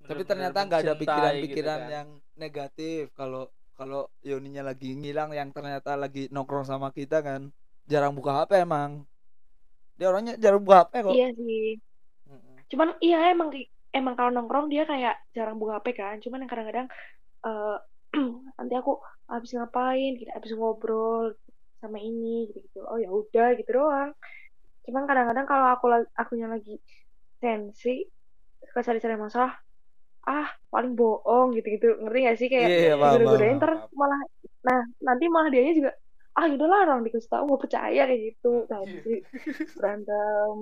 Tapi ternyata nggak ada pikiran-pikiran gitu kan. Yang negatif kalau kalau Yoninya lagi ngilang, yang ternyata lagi nongkrong sama kita kan, jarang buka H P emang. Dia orangnya jarang buka H P kok. Iya sih. Mm-hmm. Cuman iya emang emang kalau nongkrong dia kayak jarang buka H P kan. Cuman yang kadang-kadang uh, nanti aku habis ngapain, kita habis ngobrol sama ini gitu-gitu. Oh ya udah gitu doang. Cuman kadang-kadang kalau aku akunya lagi sensi suka cari-cari masalah. Ah, paling bohong gitu-gitu. Ngerti enggak sih kayak yeah, gede-gedein ter malah nah, nanti malah dianya juga ah yaudahlah orang dikasih tahu enggak percaya kayak gitu. Nah, yeah. Berantem.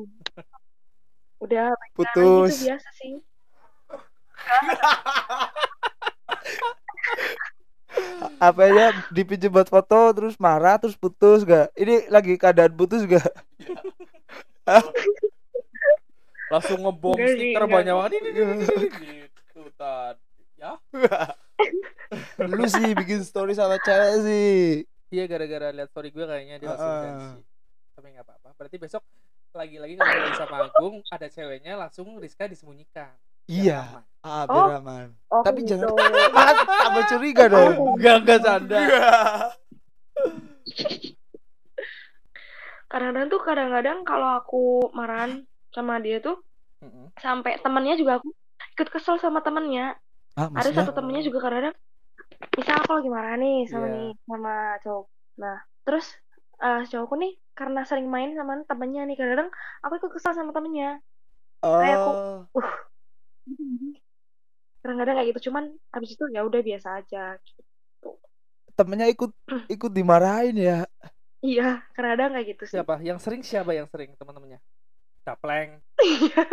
Udah putus. Itu biasa sih. Apa aja dipinjam buat foto terus marah terus putus gak? Ini lagi keadaan putus gak? Langsung ngebom stiker banyak banget ini gitu tadi ya. Lu sih bikin story sama cewek sih. Iya gara-gara lihat story gue kayaknya dia langsung tensi. Tapi nggak apa-apa. Berarti besok lagi-lagi kalau lagi sama Agung ada ceweknya langsung Rizka disembunyikan. Iya, ah, biar aman. Oh, tapi oh, jangan tambah curiga dong. Enggak, enggak canda. Kadang-kadang tuh kadang-kadang kalau aku marahan sama dia tuh mm-hmm. sampai temennya juga aku ikut kesel sama temennya. Ah, ada satu temennya juga kadang-kadang misal aku lagi marah nih sama yeah. nih sama cowok. Nah, terus uh, cowokku nih karena sering main sama temennya nih kadang-kadang aku ikut kesel sama temennya. Uh... Kayak aku uh kadang-kadang kayak gitu, cuman abis itu ya udah biasa aja gitu. Temennya ikut ikut dimarahin ya. Iya, kadang-kadang kayak gitu sih. Siapa? Yang sering siapa yang sering teman-temannya? Dapleng. Iya.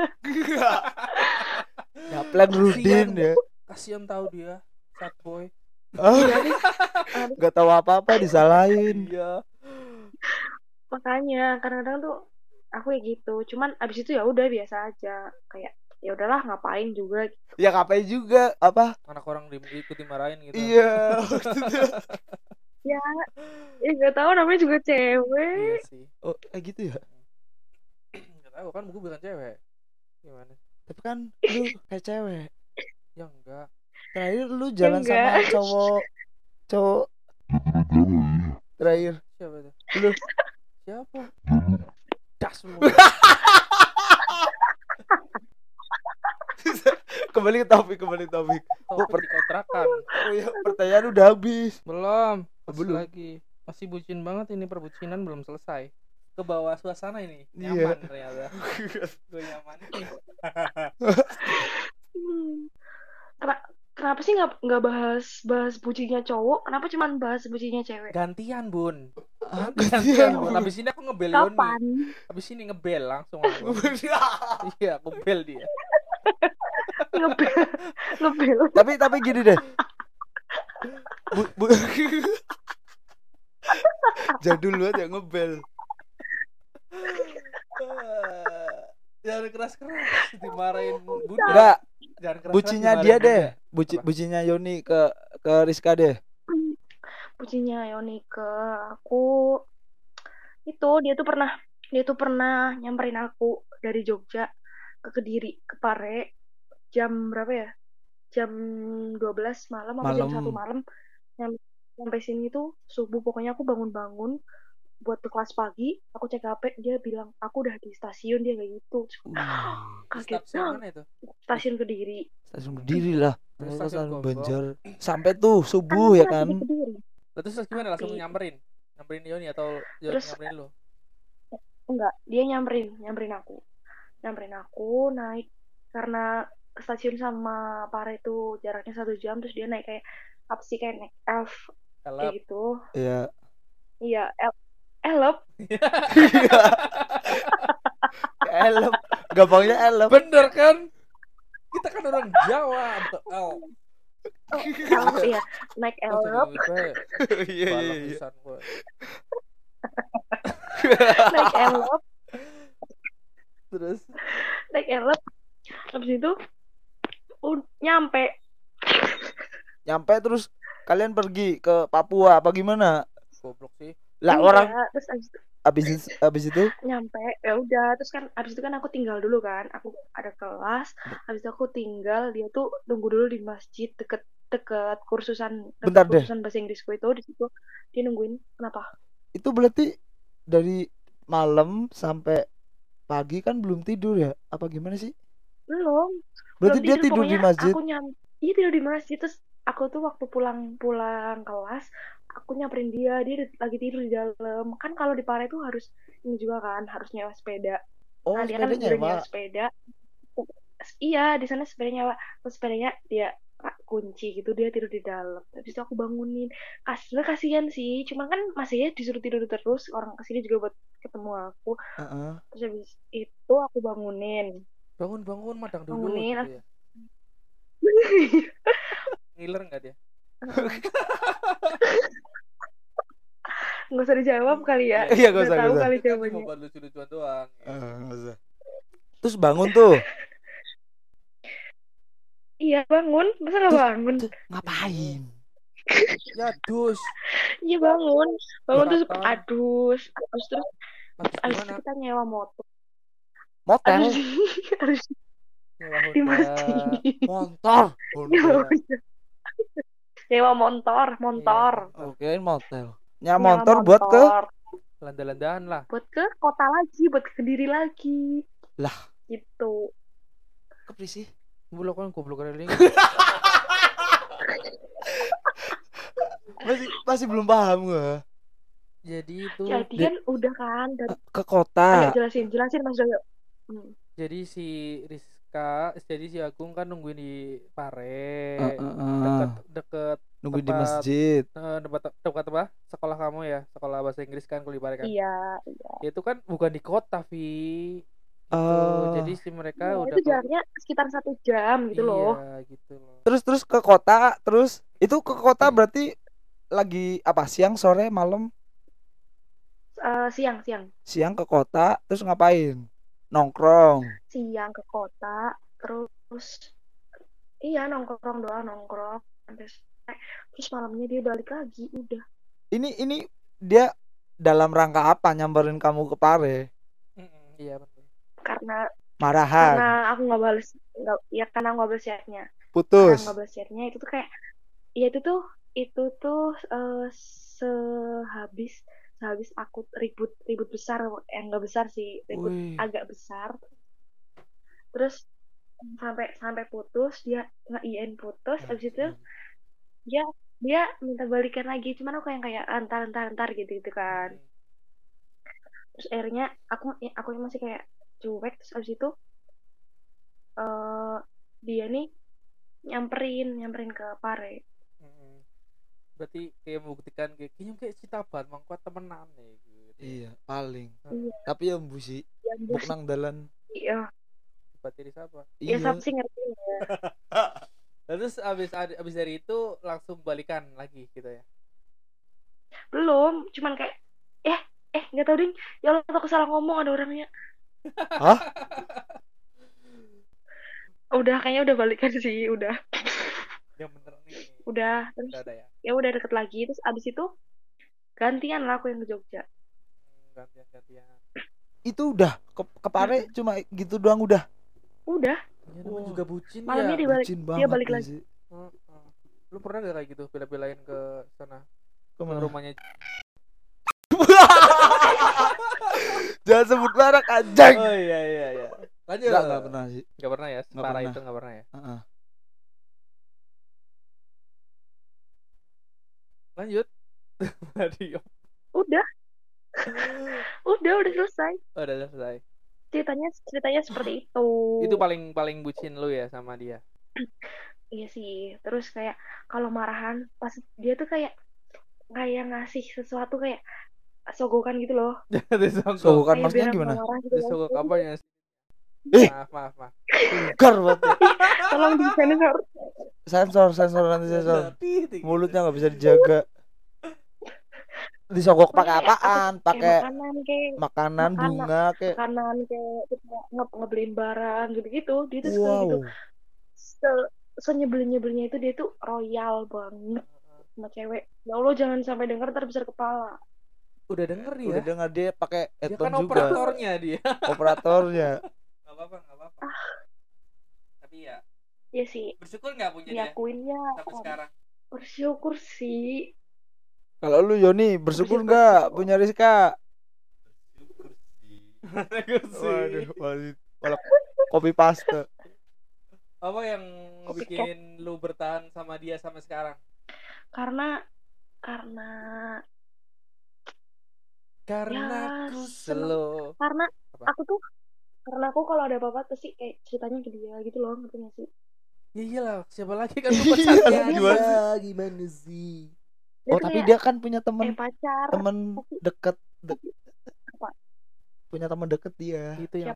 Dapleng Rudin ya. Kasihan tahu dia, sad boy. Enggak tahu apa-apa disalahin. Iya. Makanya kadang-kadang tuh aku kayak gitu, cuman abis itu ya udah biasa aja kayak ya udahlah ngapain juga gitu. Ya ngapain juga apa anak orang ikut dimarahin gitu. Iya. Ya ya nggak tahu namanya juga cewek. Iya sih. Oh, eh gitu ya? Gak tahu kan gue bukan cewek. Gimana? Tapi kan lu kayak cewek. Ya enggak. Terakhir lu jalan enggak. sama cowok cowok. Terakhir siapa tuh? Lu siapa? Das lu. Kembali ke topik, kembali ke topik. Gue perkontrakan. Oh ya, pertanyaan udah habis. Belum. Belum lagi. Masih bucin banget ini, perbucinan belum selesai. Ke bawah suasana ini. Nyaman yeah. ternyata. Gue nyaman nih. Kenapa sih nggak nggak bahas bahas bucinnya cowok? Kenapa cuma bahas bucinnya cewek? Gantian bun. Ah, gantian bun. Abis ini aku ngebel Yoni. Kapan? Abis ini ngebel langsung. Iya, ngebel dia. Ngebel, ngebel. Tapi tapi gini deh. Bu, bu... Jadul banget ya ngebel. Jangan keras-keras dimarahin bunda. Enggak. Bucinya dia deh. Buci, bucinya Yoni ke ke Rizka deh. Bucinya Yoni ke aku. Itu dia tuh pernah dia tuh pernah nyamperin aku dari Jogja ke Kediri, ke Pare. Jam berapa ya? Jam dua belas malam atau jam satu malam. Nyampe, nyampe sini tuh subuh, pokoknya aku bangun-bangun buat ke kelas pagi, aku cek H P, dia bilang aku udah di stasiun, dia kayak gitu. Uh, kaget. Stasiun mana itu? Stasiun Kediri. Stasiun Kediri lah. Stasiun, stasiun Banjar. Sampai tuh subuh kan, ya kan. Lalu terus gimana? Langsung nyamperin. Nyamperin Yoni atau terus, nyamperin lo? Enggak, dia nyamperin, nyamperin aku. Nyamperin aku naik, karena stasiun sama Pare itu jaraknya satu jam, terus dia naik kayak apa sih, kayak naik F kayak gitu. Iya. Iya, F elop. Elop. Gampangnya elop. Bener kan? Kita kan orang Jawa. El. Oh, elop ya. Naik elop. Iya, iya, iya. Naik elop. Terus naik elop. Habis itu uh, nyampe. Nyampe terus kalian pergi ke Papua apa gimana? Goblok sih. Lah ya, orang terus abis, abis, abis itu nyampe ya udah, terus kan abis itu kan aku tinggal dulu kan, aku ada kelas, abis itu aku tinggal, dia tuh nunggu dulu di masjid deket deket kursusan deket bentar kursusan deh. Bahasa Inggrisku itu di situ dia nungguin. Kenapa? Itu berarti dari malam sampai pagi kan belum tidur ya? Apa gimana sih? Belum. Berarti belum dia tidur, tidur di masjid. Aku nyam, iya tidur di masjid, terus aku tuh waktu pulang pulang kelas aku nyamperin dia, dia lagi tidur di dalam. Kan kalau di Pare itu harus ini juga kan, harus nyewa sepeda. Oh, nah, dia kan udah nyewa sepeda. Iya, di sana sepedanya, terus sepedanya dia kunci gitu, dia tidur di dalam. Habis itu aku bangunin. Kasih kasihan sih, cuma kan masih ya disuruh tidur terus, orang kesini juga buat ketemu aku. Uh-uh. Terus habis itu aku bangunin. Bangun-bangun madang dulu. Bangunin. Gitu ya. Ngiler enggak dia? Nggak usah dijawab kali ya. Iya nggak usah. Tahu kali jawabannya. Mau lucu-lucuan doang. Nggak usah. Terus bangun tuh. Iya bangun, masa nggak bangun? Ngapain? Ya dus. Iya bangun, bangun terus adus, adus terus. Abis kita nyewa motor. Motor? Di masjid. Motor. Nyewa montor, montor. Yeah. Oke, okay, motor. Nyewa montor buat ke landa-landaan lah. Buat ke kota lagi, buat ke Kediri lagi. Lah, gitu. Ke Prisih. Bulokan goblok kali. Masih masih belum paham gua. Jadi itu jadi kan di... udah kan dan... ke kota. Ayo, jelasin, jelasin Mas Joyo. Hmm. Jadi si Riz jadi si Agung kan nungguin di Pare, uh, uh, uh. deket deket nungguin tempat, di masjid, uh, tempat tempat apa? Sekolah kamu ya, sekolah bahasa Inggris kan kuliah Pare kan? Iya. Iya. Itu kan bukan di kota, Vi. Gitu. Uh, jadi si mereka ya, udah. Itu jaraknya sekitar satu jam gitu iya, loh. Gitu loh. Terus terus ke kota, terus itu ke kota berarti lagi apa? Siang, sore, malam? Uh, siang, siang. Siang ke kota, terus ngapain? Nongkrong siang ke kota, terus iya nongkrong doang, nongkrong sampai terus malamnya dia balik lagi. Udah ini ini dia dalam rangka apa nyamperin kamu ke Pare? Iya, betul. Karena marahan. Karena aku nggak balas, nggak, ya karena nggak balas chatnya. Putus. Nggak balas chatnya itu tuh kayak, ya itu tuh itu tuh uh, sehabis sehabis aku ribut ribut besar, yang eh, nggak besar sih, ribut Wih. agak besar. Terus sampai sampai putus, dia nge-in putus, abis itu dia dia minta balikan lagi, cuman aku yang kayak antar antar antar gitu gitu kan. Terus akhirnya aku aku masih kayak cuek. Terus abis itu uh, dia nih nyamperin nyamperin ke Pare. Mm-hmm. Berarti kayak membuktikan kayak kayak cita ban mangkuat temenan nih gitu. Iya, paling. Iya. Tapi ya mbusi, ya, buk nang dalan. Iya. Bateri siapa? Iya, siapa sih ngerti ya. Terus abis abis dari itu langsung balikan lagi gitu ya. Belum, cuman kayak eh eh enggak tahu ding. Ya Allah, aku salah ngomong, ada orangnya. Hah? Udah, kayaknya udah balikan sih, udah. Ya bener nih. Udah, terus udah ya? Ya udah deket lagi. Terus abis itu gantian lah aku yang ke Jogja. Gantian-gantian. Itu udah ke, ke Pare hmm. cuma gitu doang udah. Udah. Ya, namanya juga bucin. Malamnya ya. Dia balik, bucin dia balik lagi. Heeh. Uh, uh. Lu pernah enggak kayak gitu bela-belain ke sana? Ke rumahnya. Jangan sebut merek anjing. Oh iya iya iya. Lanjut. Enggak, enggak pernah sih. Enggak pernah ya. Parah itu enggak pernah ya. Uh-uh. Lanjut. Udah. udah udah selesai. Oh, udah selesai. Ceritanya ceritanya seperti itu. Itu paling paling bucin lu ya sama dia. Iya sih. Terus kayak kalau marahan pas dia tuh kayak kayak ngasih sesuatu kayak sogokan gitu loh. Sogokan maksudnya gimana? Sogok apa ya? Eh. Maaf, maaf, maaf. Tukar banget. Tolong disensor. Sensor, sensor nanti sensor. Mulutnya enggak bisa dijaga. Disogok pakai apaan? Pakai makanan, makanan bunga kayak makanan kayak ngebeliin barang gitu-gitu. Dia tuh suka gitu. Senyebelin-nyebelinnya itu dia tuh royal banget sama cewek. Ya Allah, jangan sampai denger, ntar besar kepala. Udah denger dia. Udah denger dia pakai headphone juga. Dia kan operatornya dia. Operatornya. Enggak apa-apa, enggak apa-apa. Ah. Tapi ya. Iya sih. Bersyukur enggak punya dia? Diakuinnya sampai sekarang. Bersyukur sih. Kalau lu Yoni, bersyukur enggak punya Rizka? Bersyukur sih. Waduh, wasit. Walau kopi paste. Apa yang kopi bikin kop. Lu bertahan sama dia sampai sekarang? Karena karena karena ya, aku slow. Karena apa? Aku tuh karena aku kalau ada apa-apa pasti kayak ceritanya ke dia gitu loh, ngerti enggak sih? Ya iyalah, siapa lagi kan lu pacarnya. Gimana gimana sih? Dia oh, tapi dia kan punya teman eh, pacar. Teman dekat. De- punya teman dekat dia. Itu yang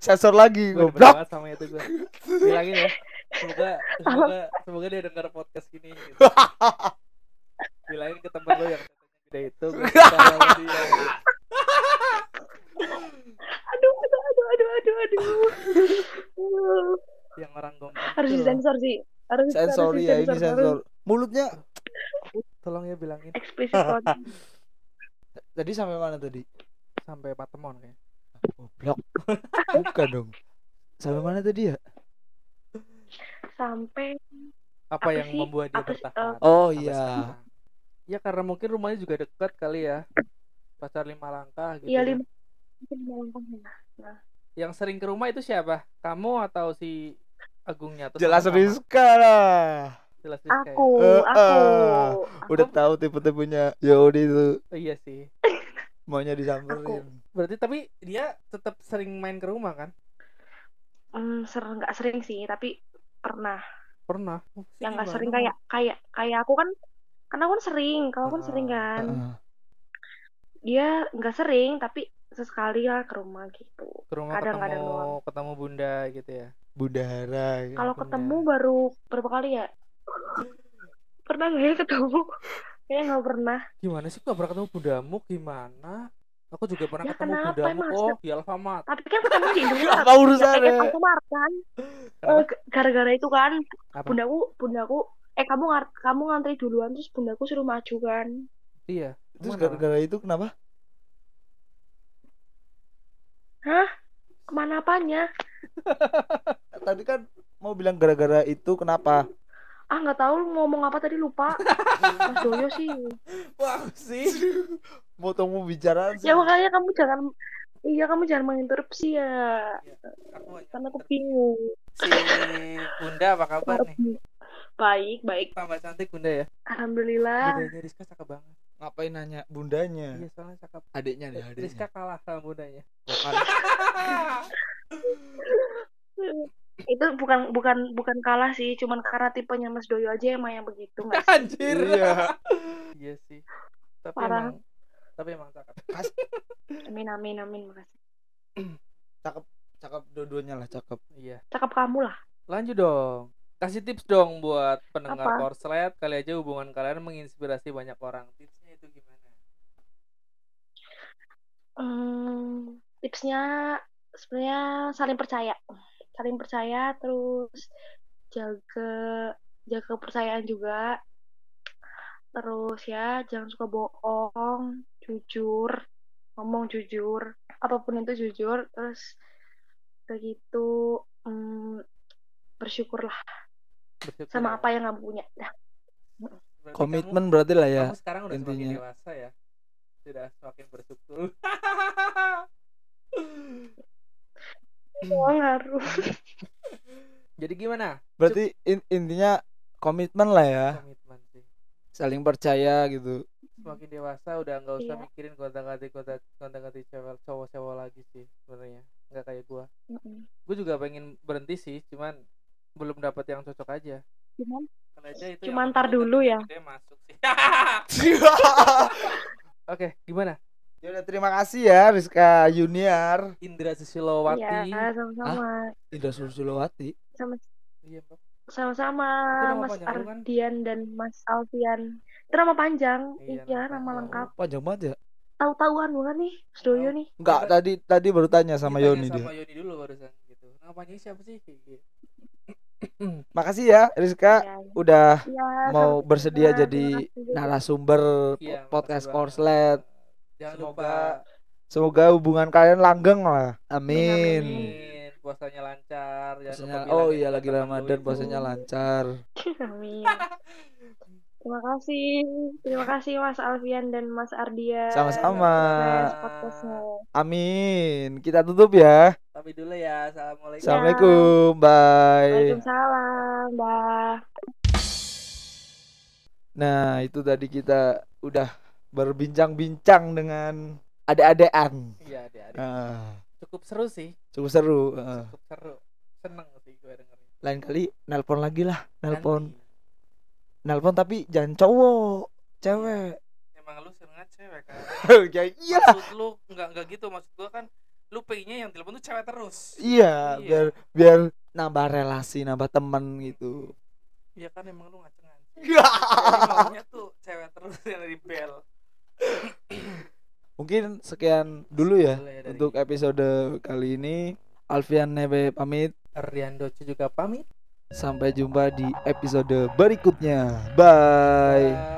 sensor lagi goblok sama itu gua. Bilangin ya. Semoga semoga semoga dia denger podcast gini gitu. Bilangin ke teman lu yang gede itu dia. Aduh, aduh, aduh, aduh, aduh, aduh. Yang orang gombong. Harus disensor sih. Harus sensor ya, ini sensor. Mulutnya tolong ya bilangin. Eksplisit konten. Tadi sampai mana tadi? Sampai Patemon kayaknya. Goblok. Buka dong. Sampai mana tadi ya? Sampai apa, apa yang sih? Membuat dia bertahan? Uh, oh iya. Ya karena mungkin rumahnya juga dekat kali ya. Pasar lima langkah gitu. Iya, lima langkah. Nah. Yang sering ke rumah itu siapa? Kamu atau si Agungnya? Jelas Rizka lah. Jelas Rizka aku, ya? aku, uh, aku udah tahu tipe-tipenya Yodi itu. Oh, iya sih. Maunya disamperin. Berarti tapi dia tetap sering main ke rumah kan? Hmm, sering nggak sering sih, tapi pernah. Pernah. Oh, yang nggak sering kayak kayak kayak aku kan, karena aku kan sering, kalau aku kan uh, sering kan. Uh. Dia nggak sering, tapi sesekali lah ke rumah gitu. Ke rumah kadang-kadang ketemu, doang. Ketemu Bunda gitu ya. Bunda Hara. Gitu. Kalau ketemu baru berapa kali ya? Pernah gak ya ketemu? Kayaknya gak pernah. Gimana sih gak pernah ketemu bundamu? Gimana? Aku juga pernah ya, ketemu kenapa, bundamu emang? Oh di Alfamart. Tapi kan ketemu di Indonesia. Apa urusannya? Ya, Alfamart kan. uh, Gara-gara itu kan apa? Bundaku Bundaku Eh kamu kamu ngantri duluan. Terus bundaku suruh maju kan. Iya. Terus gara-gara itu kenapa? Hah? Kemana apanya? Tadi kan mau bilang gara-gara itu kenapa? Ah, nggak tahu ngomong apa tadi, lupa. Mas Doyo sih. Wah sih. Motongmu bicara. Ya makanya kamu jangan, iya kamu jangan menginterupsi ya. Ya aku, karena aku bingung. Si Bunda apa kabar nih? Baik, baik. Tambah cantik Bunda ya. Alhamdulillah. Bundanya Rizka cakep banget. Ngapain nanya bundanya? Iya soalnya cakep. Adiknya nih. Adiknya. Rizka kalah sama bundanya. Itu bukan bukan bukan kalah sih, cuman karena tipenya Mas Doyo aja emang yang begitu nggak sih? Anjir. Iya. Iya sih. Tapi parah. Emang tapi emang cakep. Amin amin amin, makasih. Cakep cakep dua-duanya lah, cakep. Iya. Cakep kamu lah. Lanjut dong. Kasih tips dong buat pendengar apa? Korslet, kali aja hubungan kalian menginspirasi banyak orang. Tipsnya itu gimana? Hmm, tipsnya sebenarnya saling percaya. Saling percaya, terus jaga jaga kepercayaan juga, terus ya jangan suka bohong, jujur, ngomong jujur, apapun itu jujur, terus begitu mm, bersyukurlah bersyukur sama apa yang kamu punya. Nah. Berarti komitmen kamu, berarti lah ya. Kamu sekarang udah intinya semakin dewasa ya, sudah semakin bersyukur. Oh, ngaruh. Jadi gimana? Berarti in, intinya komitmen lah ya. Komitmen sih. Saling percaya gitu. Semakin dewasa udah nggak usah yeah. mikirin gonta-ganti gonta-ganti cowok-cowok lagi sih sebenarnya. Nggak kayak gue. Mm-hmm. Gue juga pengen berhenti sih, cuman belum dapat yang cocok aja. Cuman? Aja itu cuman tar dulu ya. Masuk sih. Oke, gimana? Ya udah, terima kasih ya Rizka Yuniar, Indra Sisilowati. Iya, sama-sama. Ah, Indra Sisilowati. Sama. Iya, Pak. Sama-sama Mas panjang, Ardian kan? Dan Mas Alvian. Itu nama panjang. Iya, iya nama, nama lengkap. Panjang banget ya. Tahu-tahuan bukan nih, Mas Doyo nih. Enggak, tadi tadi baru tanya sama ditanya Yoni sama dia. Sama Yoni dulu barusan gitu. Nama panjangnya siapa sih? Makasih ya Rizka ya, udah ya, mau bersedia ya, jadi narasumber ya, podcast Korslet. Jangan semoga lupa. Semoga hubungan kalian langgeng lah. Amin. Amin. Puasanya lancar. Puasanya, oh iya lagi Ramadan, puasanya lancar. Amin. Terima kasih. Terima kasih Mas Alvian dan Mas Ardian. Sama-sama. Amin. Kita tutup ya. Tapi dulu ya. Assalamualaikum. Assalamualaikum. Bye. Waalaikumsalam. Bye. Nah, itu tadi kita udah berbincang-bincang dengan adek-adekan. Iya, adek-adek. Uh. Cukup seru sih. Cukup seru. Uh. Cukup seru. Seneng sih gue dengerin. Lain kali nelpon lagi lah, nelpon. Nanti. Nelpon tapi jangan cowok, cewek. Emang lu seneng cewek kan? Iya. Maksud lu enggak enggak gitu, maksud gua kan lu pengennya yang telepon tuh cewek terus. Iya, iya. biar biar nambah relasi, nambah teman gitu. Iya kan, emang lu ngaceng-ngaceng. Maunya tuh cewek terus yang dari bel. Mungkin sekian dulu ya, ya untuk episode kali ini. Alfian Nebe pamit, Rian Doce juga pamit. Sampai jumpa di episode berikutnya. Bye, bye.